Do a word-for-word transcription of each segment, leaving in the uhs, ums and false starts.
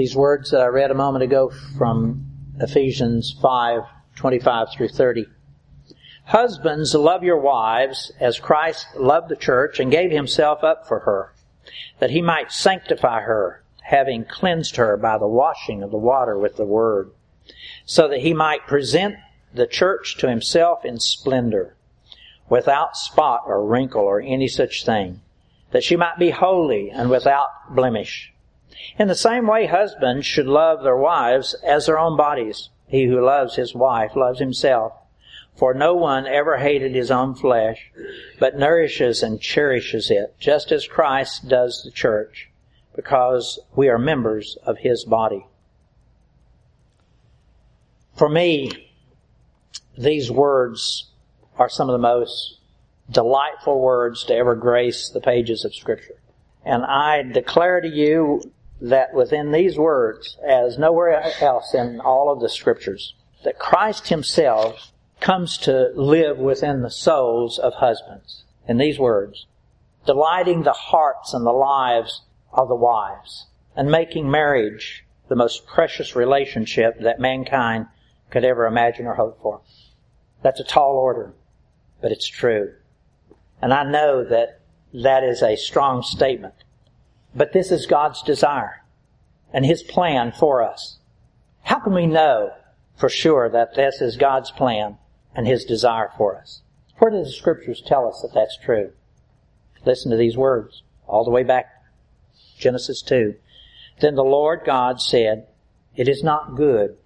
These words that I read a moment ago from Ephesians five twenty-five through thirty. Husbands, love your wives as Christ loved the church and gave himself up for her, that he might sanctify her, having cleansed her by the washing of the water with the word, so that he might present the church to himself in splendor, without spot or wrinkle or any such thing, that she might be holy and without blemish. In the same way, husbands should love their wives as their own bodies. He who loves his wife loves himself. For no one ever hated his own flesh, but nourishes and cherishes it, just as Christ does the church, because we are members of his body. For me, these words are some of the most delightful words to ever grace the pages of Scripture. And I declare to you that within these words, as nowhere else in all of the Scriptures, that Christ himself comes to live within the souls of husbands. In these words, delighting the hearts and the lives of the wives, and making marriage the most precious relationship that mankind could ever imagine or hope for. That's a tall order, but it's true. And I know that that is a strong statement. But this is God's desire and his plan for us. How can we know for sure that this is God's plan and his desire for us? Where do the Scriptures tell us that that's true? Listen to these words all the way back Genesis two. Then the Lord God said, "It is not good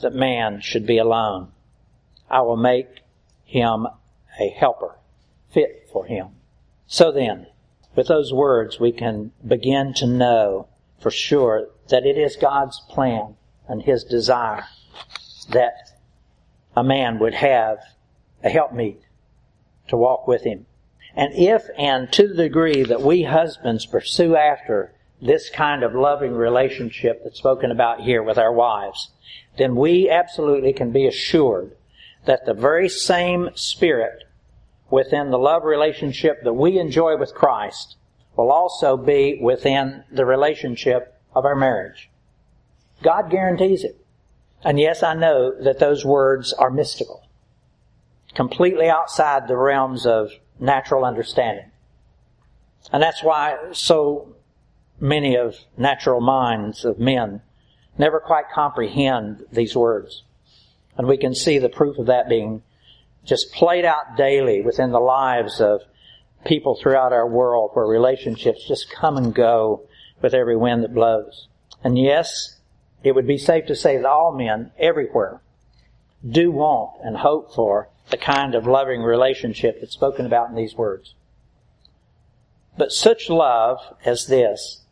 that man should be alone. I will make him a helper fit for him." So then, with those words, we can begin to know for sure that it is God's plan and his desire that a man would have a helpmeet to walk with him. And if and to the degree that we husbands pursue after this kind of loving relationship that's spoken about here with our wives, then we absolutely can be assured that the very same spirit within the love relationship that we enjoy with Christ will also be within the relationship of our marriage. God guarantees it. And yes, I know that those words are mystical, completely outside the realms of natural understanding. And that's why so many of natural minds of men never quite comprehend these words. And we can see the proof of that being just played out daily within the lives of people throughout our world, where relationships just come and go with every wind that blows. And yes, it would be safe to say that all men everywhere do want and hope for the kind of loving relationship that's spoken about in these words. But such love as this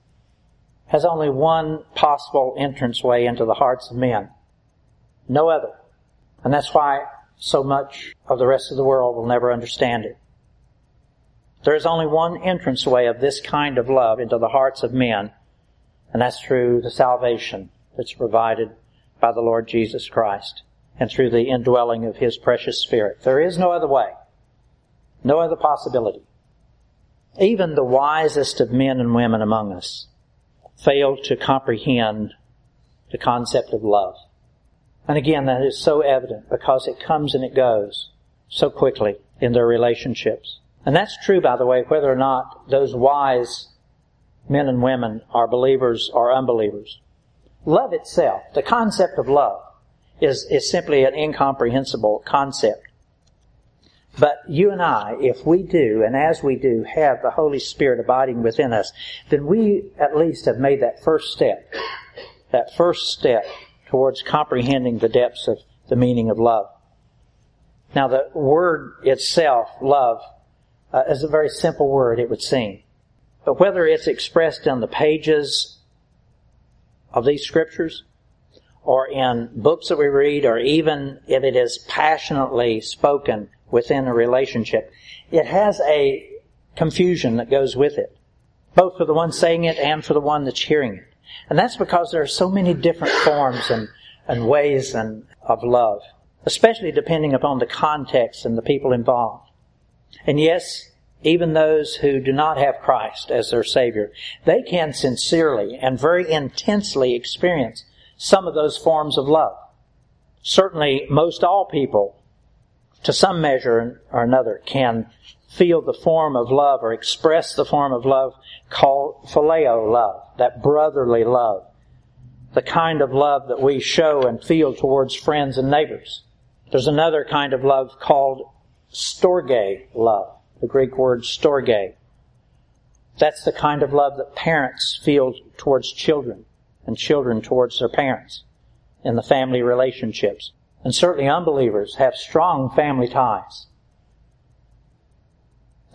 has only one possible entranceway into the hearts of men. No other. And that's why so much of the rest of the world will never understand it. There is only one entranceway of this kind of love into the hearts of men, and that's through the salvation that's provided by the Lord Jesus Christ, and through the indwelling of his precious Spirit. There is no other way, no other possibility. Even the wisest of men and women among us fail to comprehend the concept of love. And again, that is so evident because it comes and it goes so quickly in their relationships. And that's true, by the way, whether or not those wise men and women are believers or unbelievers. Love itself, the concept of love, Is, is simply an incomprehensible concept. But you and I, if we do, and as we do, have the Holy Spirit abiding within us, then we at least have made that first step, that first step towards comprehending the depths of the meaning of love. Now, the word itself, love, uh, is a very simple word, it would seem. But whether it's expressed in the pages of these Scriptures, or in books that we read, or even if it is passionately spoken within a relationship, it has a confusion that goes with it, both for the one saying it and for the one that's hearing it. And that's because there are so many different forms and, and ways and of love, especially depending upon the context and the people involved. And yes, even those who do not have Christ as their Savior, they can sincerely and very intensely experience some of those forms of love. Certainly, most all people, to some measure or another, can feel the form of love or express the form of love called phileo love, that brotherly love, the kind of love that we show and feel towards friends and neighbors. There's another kind of love called storge love, the Greek word storge. That's the kind of love that parents feel towards children and children towards their parents in the family relationships. And certainly unbelievers have strong family ties.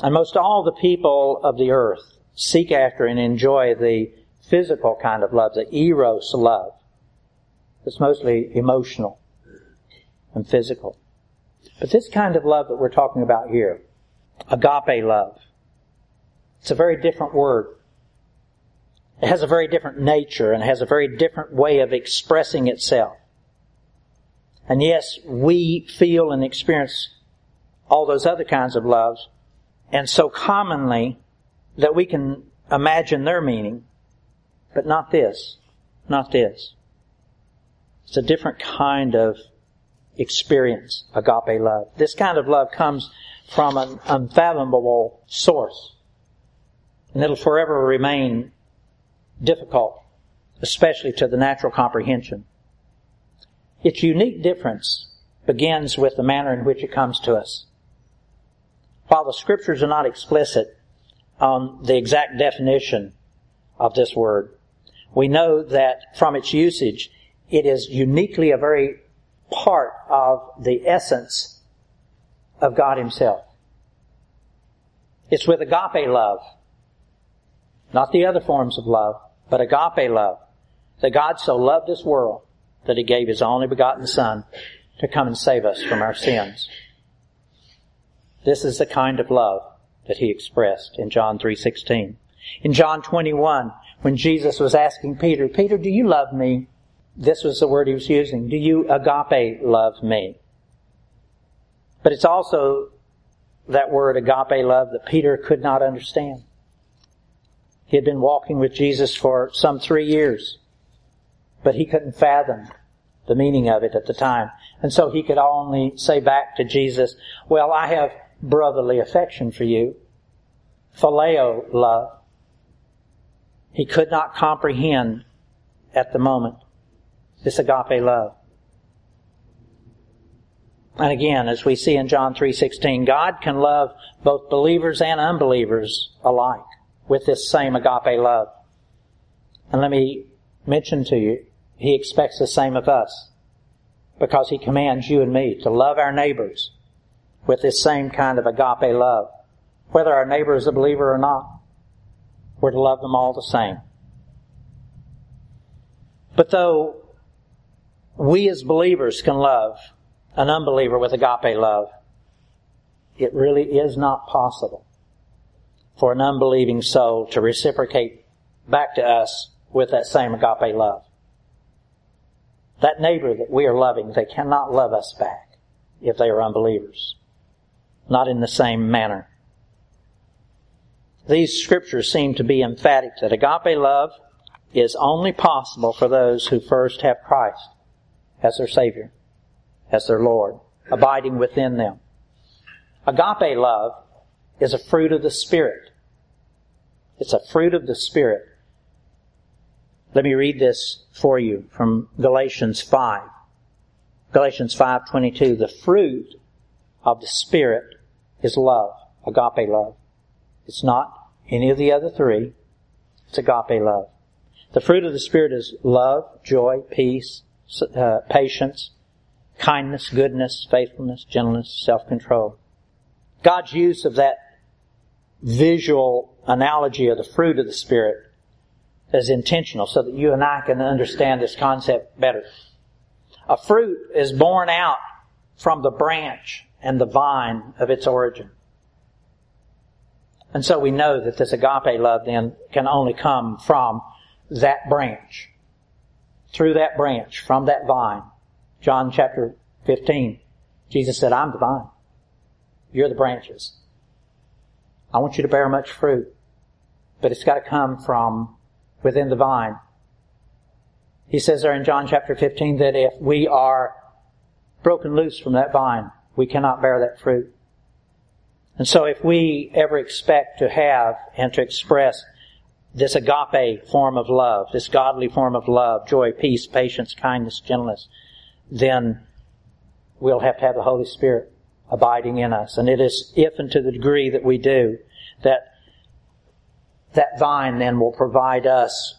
And most all the people of the earth seek after and enjoy the physical kind of love, the eros love. It's mostly emotional and physical. But this kind of love that we're talking about here, agape love, it's a very different word. It has a very different nature and has a very different way of expressing itself. And yes, we feel and experience all those other kinds of loves, and so commonly that we can imagine their meaning, but not this, not this. It's a different kind of experience, agape love. This kind of love comes from an unfathomable source, and it'll forever remain difficult, especially to the natural comprehension. Its unique difference begins with the manner in which it comes to us. While the Scriptures are not explicit on the exact definition of this word, we know that from its usage, it is uniquely a very part of the essence of God Himself. It's with agape love, not the other forms of love, but agape love, that God so loved this world that He gave His only begotten Son to come and save us from our sins. This is the kind of love that He expressed in John three sixteen. In John twenty-one, when Jesus was asking Peter, Peter, do you love me? This was the word He was using. Do you agape love me? But it's also that word agape love that Peter could not understand. He had been walking with Jesus for some three years. But he couldn't fathom the meaning of it at the time. And so he could only say back to Jesus, well, I have brotherly affection for you, phileo love. He could not comprehend at the moment this agape love. And again, as we see in John three sixteen, God can love both believers and unbelievers alike with this same agape love. And let me mentioned to you, He expects the same of us because He commands you and me to love our neighbors with this same kind of agape love. Whether our neighbor is a believer or not, we're to love them all the same. But though we as believers can love an unbeliever with agape love, it really is not possible for an unbelieving soul to reciprocate back to us with that same agape love. That neighbor that we are loving, they cannot love us back if they are unbelievers. Not in the same manner. These Scriptures seem to be emphatic that agape love is only possible for those who first have Christ as their Savior, as their Lord, abiding within them. Agape love is a fruit of the Spirit. It's a fruit of the Spirit. Let me read this for you from Galatians five. Galatians five twenty-two. The fruit of the Spirit is love, agape love. It's not any of the other three. It's agape love. The fruit of the Spirit is love, joy, peace, uh, patience, kindness, goodness, faithfulness, gentleness, self-control. God's use of that visual analogy of the fruit of the Spirit is intentional so that you and I can understand this concept better. A fruit is born out from the branch and the vine of its origin. And so we know that this agape love then can only come from that branch, through that branch, from that vine. John chapter fifteen, Jesus said, I'm the vine. You're the branches. I want you to bear much fruit, but it's got to come from within the vine. He says there in John chapter fifteen that if we are broken loose from that vine, we cannot bear that fruit. And so if we ever expect to have and to express this agape form of love, this godly form of love, joy, peace, patience, kindness, gentleness, then we'll have to have the Holy Spirit abiding in us. And it is if and to the degree that we do, that that vine then will provide us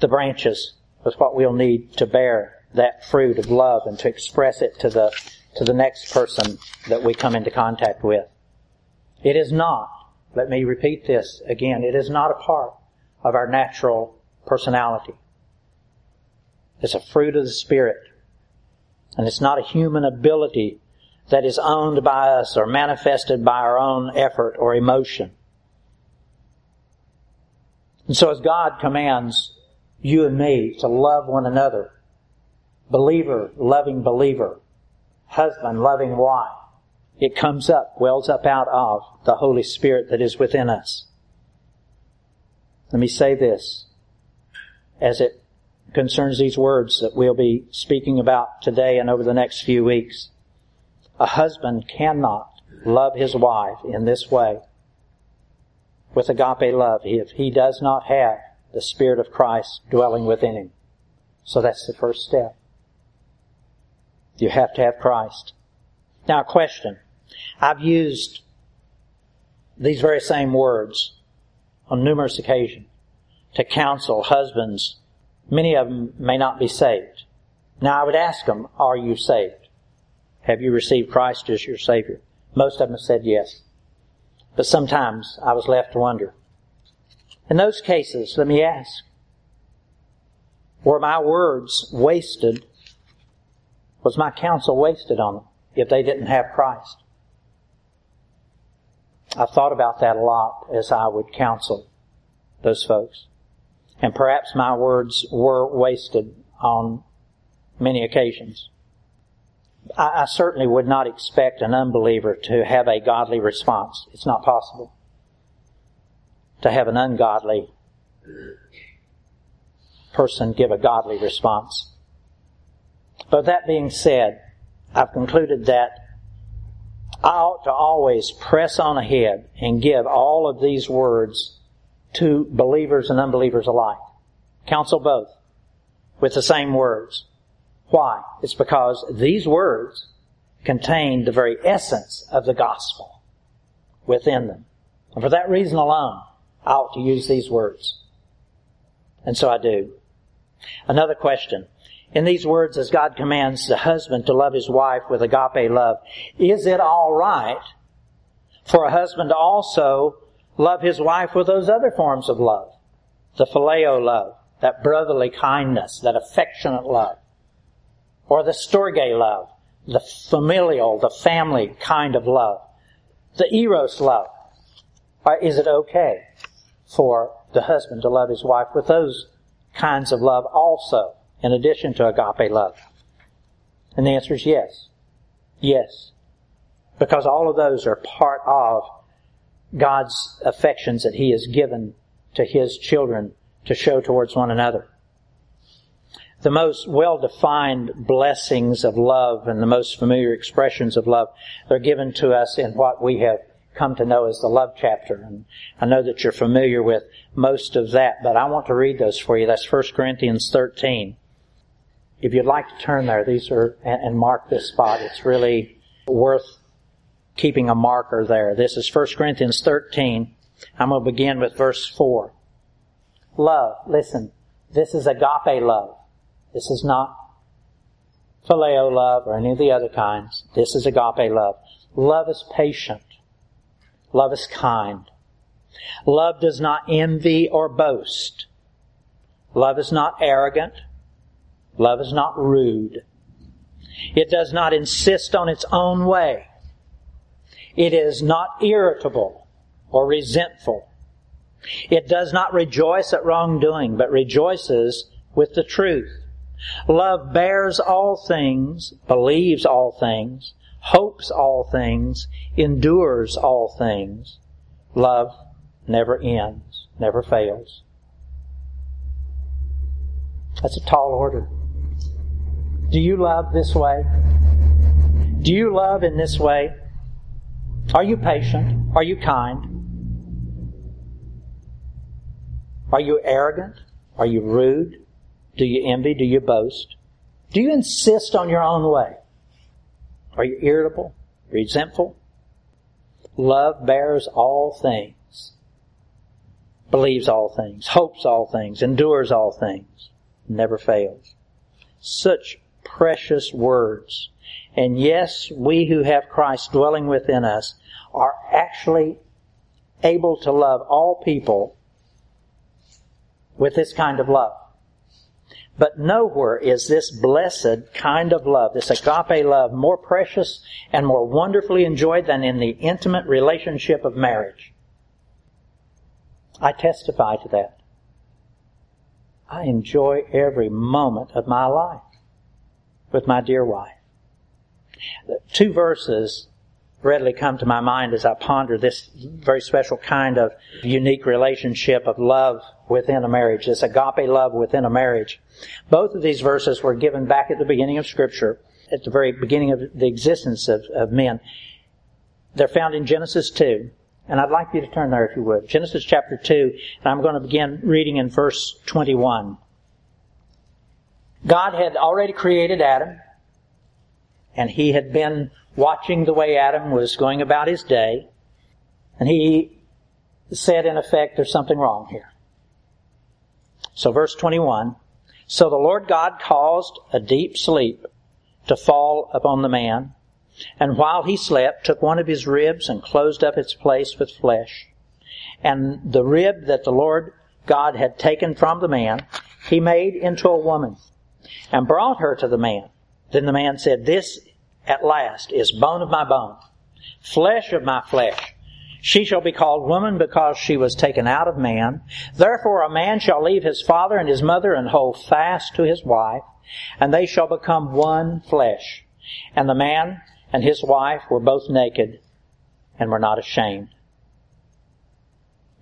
the branches with what we'll need to bear that fruit of love and to express it to the to the next person that we come into contact with. It is not, let me repeat this again, it is not a part of our natural personality. It's a fruit of the Spirit. And it's not a human ability that is owned by us or manifested by our own effort or emotion. And so as God commands you and me to love one another, believer loving believer, husband loving wife, it comes up, wells up out of the Holy Spirit that is within us. Let me say this as it concerns these words that we'll be speaking about today and over the next few weeks. A husband cannot love his wife in this way with agape love if he does not have the Spirit of Christ dwelling within him. So that's the first step. You have to have Christ. Now a question. I've used these very same words on numerous occasions to counsel husbands. Many of them may not be saved. Now I would ask them, are you saved? Have you received Christ as your Savior? Most of them have said yes. But sometimes I was left to wonder. In those cases, let me ask, were my words wasted? Was my counsel wasted on them if they didn't have Christ? I've thought about that a lot as I would counsel those folks. And perhaps my words were wasted on many occasions. I, I certainly would not expect an unbeliever to have a godly response. It's not possible to have an ungodly person give a godly response. But that being said, I've concluded that I ought to always press on ahead and give all of these words to believers and unbelievers alike. Counsel both with the same words. Why? It's because these words contain the very essence of the gospel within them. And for that reason alone, I ought to use these words. And so I do. Another question. In these words, as God commands the husband to love his wife with agape love, is it all right for a husband to also love his wife with those other forms of love? The phileo love, that brotherly kindness, that affectionate love. Or the storge love, the familial, the family kind of love. The eros love. Or is it okay for the husband to love his wife with those kinds of love also, in addition to agape love? And the answer is yes. Yes. Because all of those are part of God's affections that He has given to His children to show towards one another. The most well-defined blessings of love and the most familiar expressions of love, they're given to us in what we have come to know as the love chapter. And I know that you're familiar with most of that, but I want to read those for you. That's First Corinthians thirteen. If you'd like to turn there, these are, and mark this spot. It's really worth keeping a marker there. This is First Corinthians thirteen. I'm going to begin with verse four. Love, listen, this is agape love. This is not phileo love or any of the other kinds. This is agape love. Love is patient. Love is kind. Love does not envy or boast. Love is not arrogant. Love is not rude. It does not insist on its own way. It is not irritable or resentful. It does not rejoice at wrongdoing, but rejoices with the truth. Love bears all things, believes all things, hopes all things, endures all things. Love never ends, never fails. That's a tall order. Do you love this way? Do you love in this way? Are you patient? Are you kind? Are you arrogant? Are you rude? Do you envy? Do you boast? Do you insist on your own way? Are you irritable? Resentful? Love bears all things, believes all things, hopes all things, endures all things, never fails. Such precious words. And yes, we who have Christ dwelling within us are actually able to love all people with this kind of love. But nowhere is this blessed kind of love, this agape love, more precious and more wonderfully enjoyed than in the intimate relationship of marriage. I testify to that. I enjoy every moment of my life with my dear wife. Two verses readily come to my mind as I ponder this very special kind of unique relationship of love within a marriage, this agape love within a marriage. Both of these verses were given back at the beginning of Scripture, at the very beginning of the existence of, of men. They're found in Genesis two, and I'd like you to turn there if you would. Genesis chapter two, and I'm going to begin reading in verse twenty-one. God had already created Adam, and he had been watching the way Adam was going about his day. And he said, in effect, there's something wrong here. So verse twenty-one, so the Lord God caused a deep sleep to fall upon the man, and while he slept, took one of his ribs and closed up its place with flesh. And the rib that the Lord God had taken from the man, he made into a woman and brought her to the man. Then the man said, this at last is bone of my bone, flesh of my flesh. She shall be called woman because she was taken out of man. Therefore a man shall leave his father and his mother and hold fast to his wife, and they shall become one flesh. And the man and his wife were both naked and were not ashamed.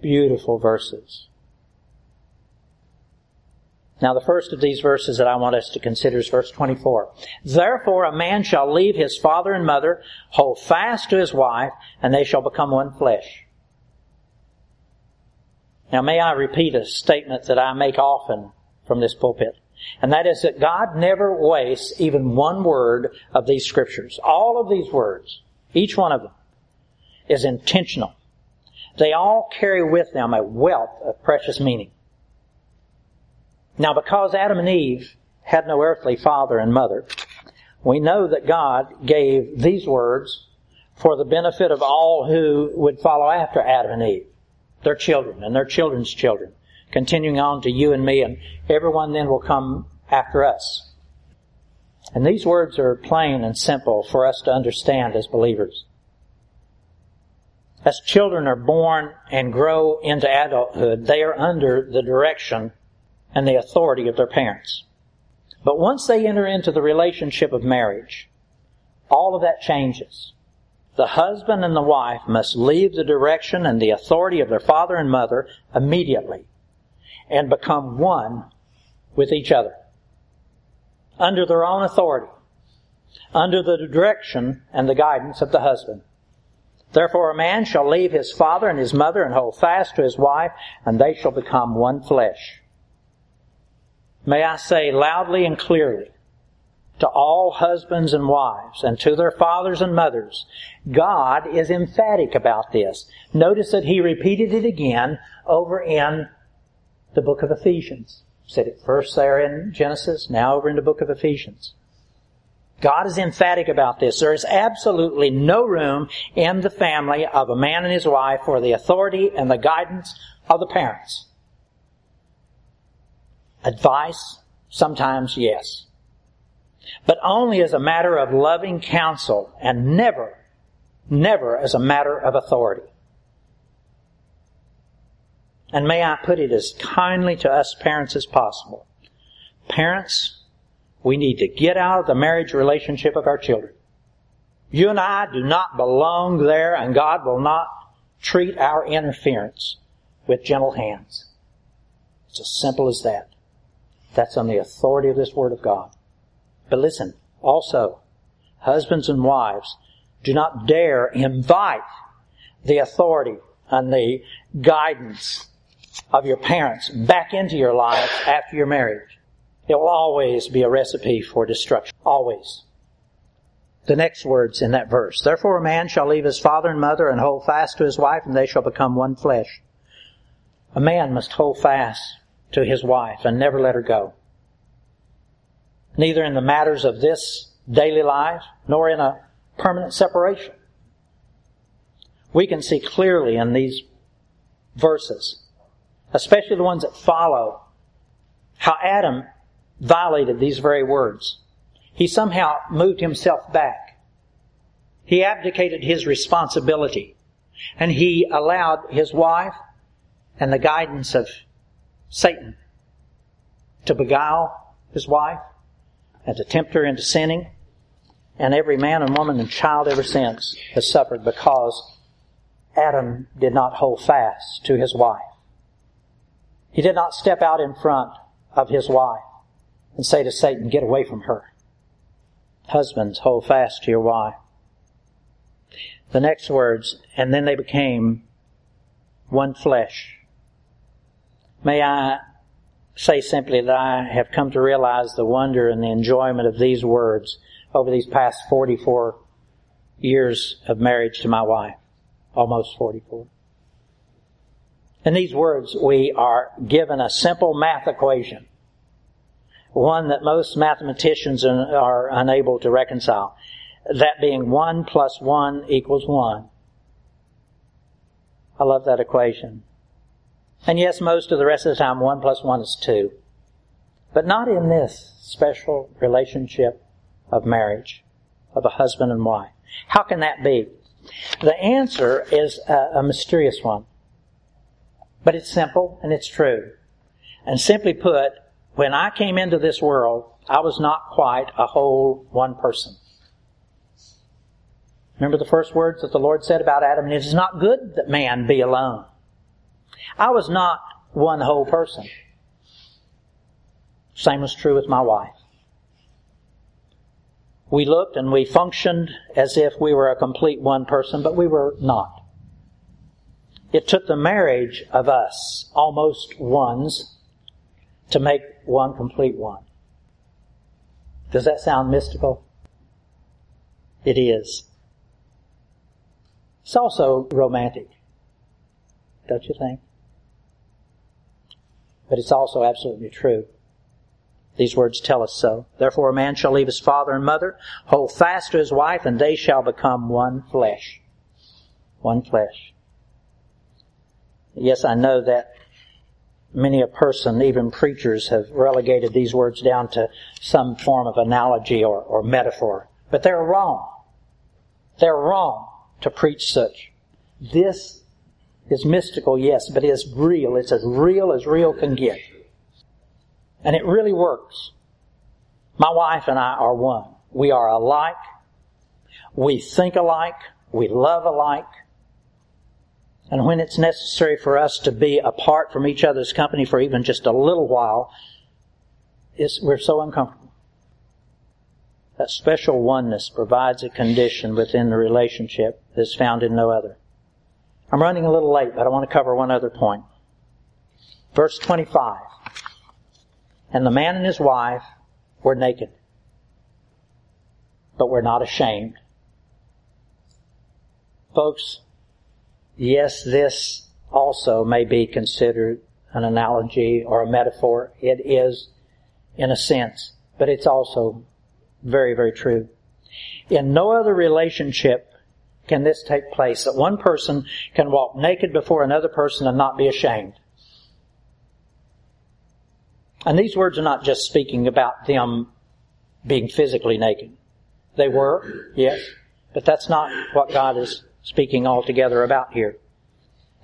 Beautiful verses. Now the first of these verses that I want us to consider is verse twenty-four. Therefore a man shall leave his father and mother, hold fast to his wife, and they shall become one flesh. Now may I repeat a statement that I make often from this pulpit, and that is that God never wastes even one word of these Scriptures. All of these words, each one of them, is intentional. They all carry with them a wealth of precious meaning. Now, because Adam and Eve had no earthly father and mother, we know that God gave these words for the benefit of all who would follow after Adam and Eve, their children and their children's children, continuing on to you and me, and everyone then will come after us. And these words are plain and simple for us to understand as believers. As children are born and grow into adulthood, they are under the direction and the authority of their parents. But once they enter into the relationship of marriage, all of that changes. The husband and the wife must leave the direction and the authority of their father and mother immediately and become one with each other, under their own authority, under the direction and the guidance of the husband. Therefore a man shall leave his father and his mother and hold fast to his wife, and they shall become one flesh. May I say loudly and clearly to all husbands and wives and to their fathers and mothers, God is emphatic about this. Notice that he repeated it again over in the book of Ephesians. He said it first there in Genesis, now over in the book of Ephesians. God is emphatic about this. There is absolutely no room in the family of a man and his wife for the authority and the guidance of the parents. Advice? Sometimes, yes. But only as a matter of loving counsel, and never, never as a matter of authority. And may I put it as kindly to us parents as possible. Parents, we need to get out of the marriage relationship of our children. You and I do not belong there, and God will not treat our interference with gentle hands. It's as simple as that. That's on the authority of this Word of God. But listen, also, husbands and wives, do not dare invite the authority and the guidance of your parents back into your lives after your marriage. It will always be a recipe for destruction. Always. The next words in that verse. Therefore a man shall leave his father and mother and hold fast to his wife, and they shall become one flesh. A man must hold fast to his wife and never let her go. Neither in the matters of this daily life, nor in a permanent separation. We can see clearly in these verses, especially the ones that follow, how Adam violated these very words. He somehow moved himself back. He abdicated his responsibility. And he allowed his wife and the guidance of Satan to beguile his wife and to tempt her into sinning. And every man and woman and child ever since has suffered because Adam did not hold fast to his wife. He did not step out in front of his wife and say to Satan, get away from her. Husbands, hold fast to your wife. The next words, and then they became one flesh. May I say simply that I have come to realize the wonder and the enjoyment of these words over these past forty-four years of marriage to my wife. Almost forty-four. In these words, we are given a simple math equation. One that most mathematicians are unable to reconcile. That being one plus one equals one. I love that equation. And yes, most of the rest of the time, one plus one is two. But not in this special relationship of marriage, of a husband and wife. How can that be? The answer is a, a mysterious one. But it's simple and it's true. And simply put, when I came into this world, I was not quite a whole one person. Remember the first words that the Lord said about Adam? It is not good that man be alone. I was not one whole person. Same was true with my wife. We looked and we functioned as if we were a complete one person, but we were not. It took the marriage of us, almost ones, to make one complete one. Does that sound mystical? It is. It's also romantic, don't you think? But it's also absolutely true. These words tell us so. Therefore a man shall leave his father and mother, hold fast to his wife, and they shall become one flesh. One flesh. Yes, I know that many a person, even preachers, have relegated these words down to some form of analogy or, or metaphor. But they're wrong. They're wrong to preach such. This is mystical, yes, but it's real. It's as real as real can get. And it really works. My wife and I are one. We are alike. We think alike. We love alike. And when it's necessary for us to be apart from each other's company for even just a little while, it's, we're so uncomfortable. That special oneness provides a condition within the relationship that's found in no other. I'm running a little late, but I want to cover one other point. Verse twenty-five. And the man and his wife were naked, but were not ashamed. Folks, yes, this also may be considered an analogy or a metaphor. It is in a sense, but it's also very, very true. In no other relationship can this take place, that one person can walk naked before another person and not be ashamed. And these words are not just speaking about them being physically naked. They were, yes, but that's not what God is speaking altogether about here.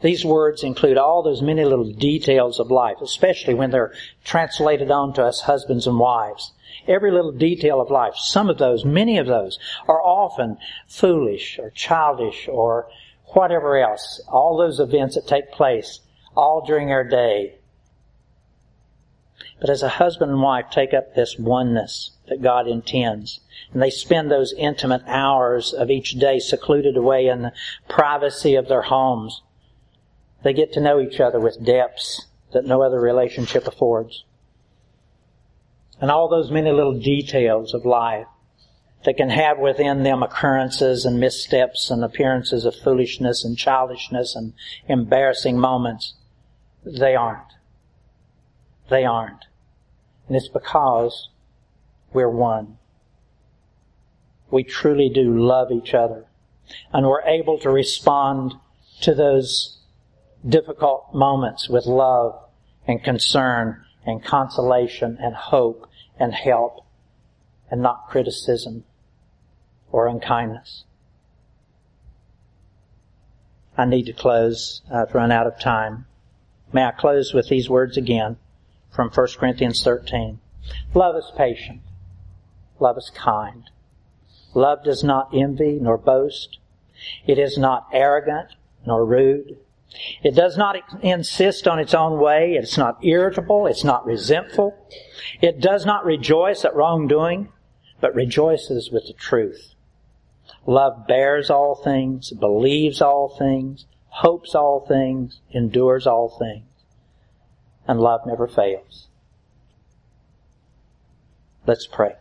These words include all those many little details of life, especially when they're translated on to us husbands and wives. Every little detail of life, some of those, many of those, are often foolish or childish or whatever else, all those events that take place all during our day. But as a husband and wife take up this oneness that God intends, and they spend those intimate hours of each day secluded away in the privacy of their homes, they get to know each other with depths that no other relationship affords. And all those many little details of life that can have within them occurrences and missteps and appearances of foolishness and childishness and embarrassing moments, they aren't. They aren't. And it's because we're one. We truly do love each other. And we're able to respond to those difficult moments with love and concern and consolation and hope and help, and not criticism or unkindness. I need to close. I've run out of time. May I close with these words again from First Corinthians thirteen. Love is patient. Love is kind. Love does not envy nor boast. It is not arrogant nor rude. It does not insist on its own way. It's not irritable. It's not resentful. It does not rejoice at wrongdoing, but rejoices with the truth. Love bears all things, believes all things, hopes all things, endures all things. And love never fails. Let's pray.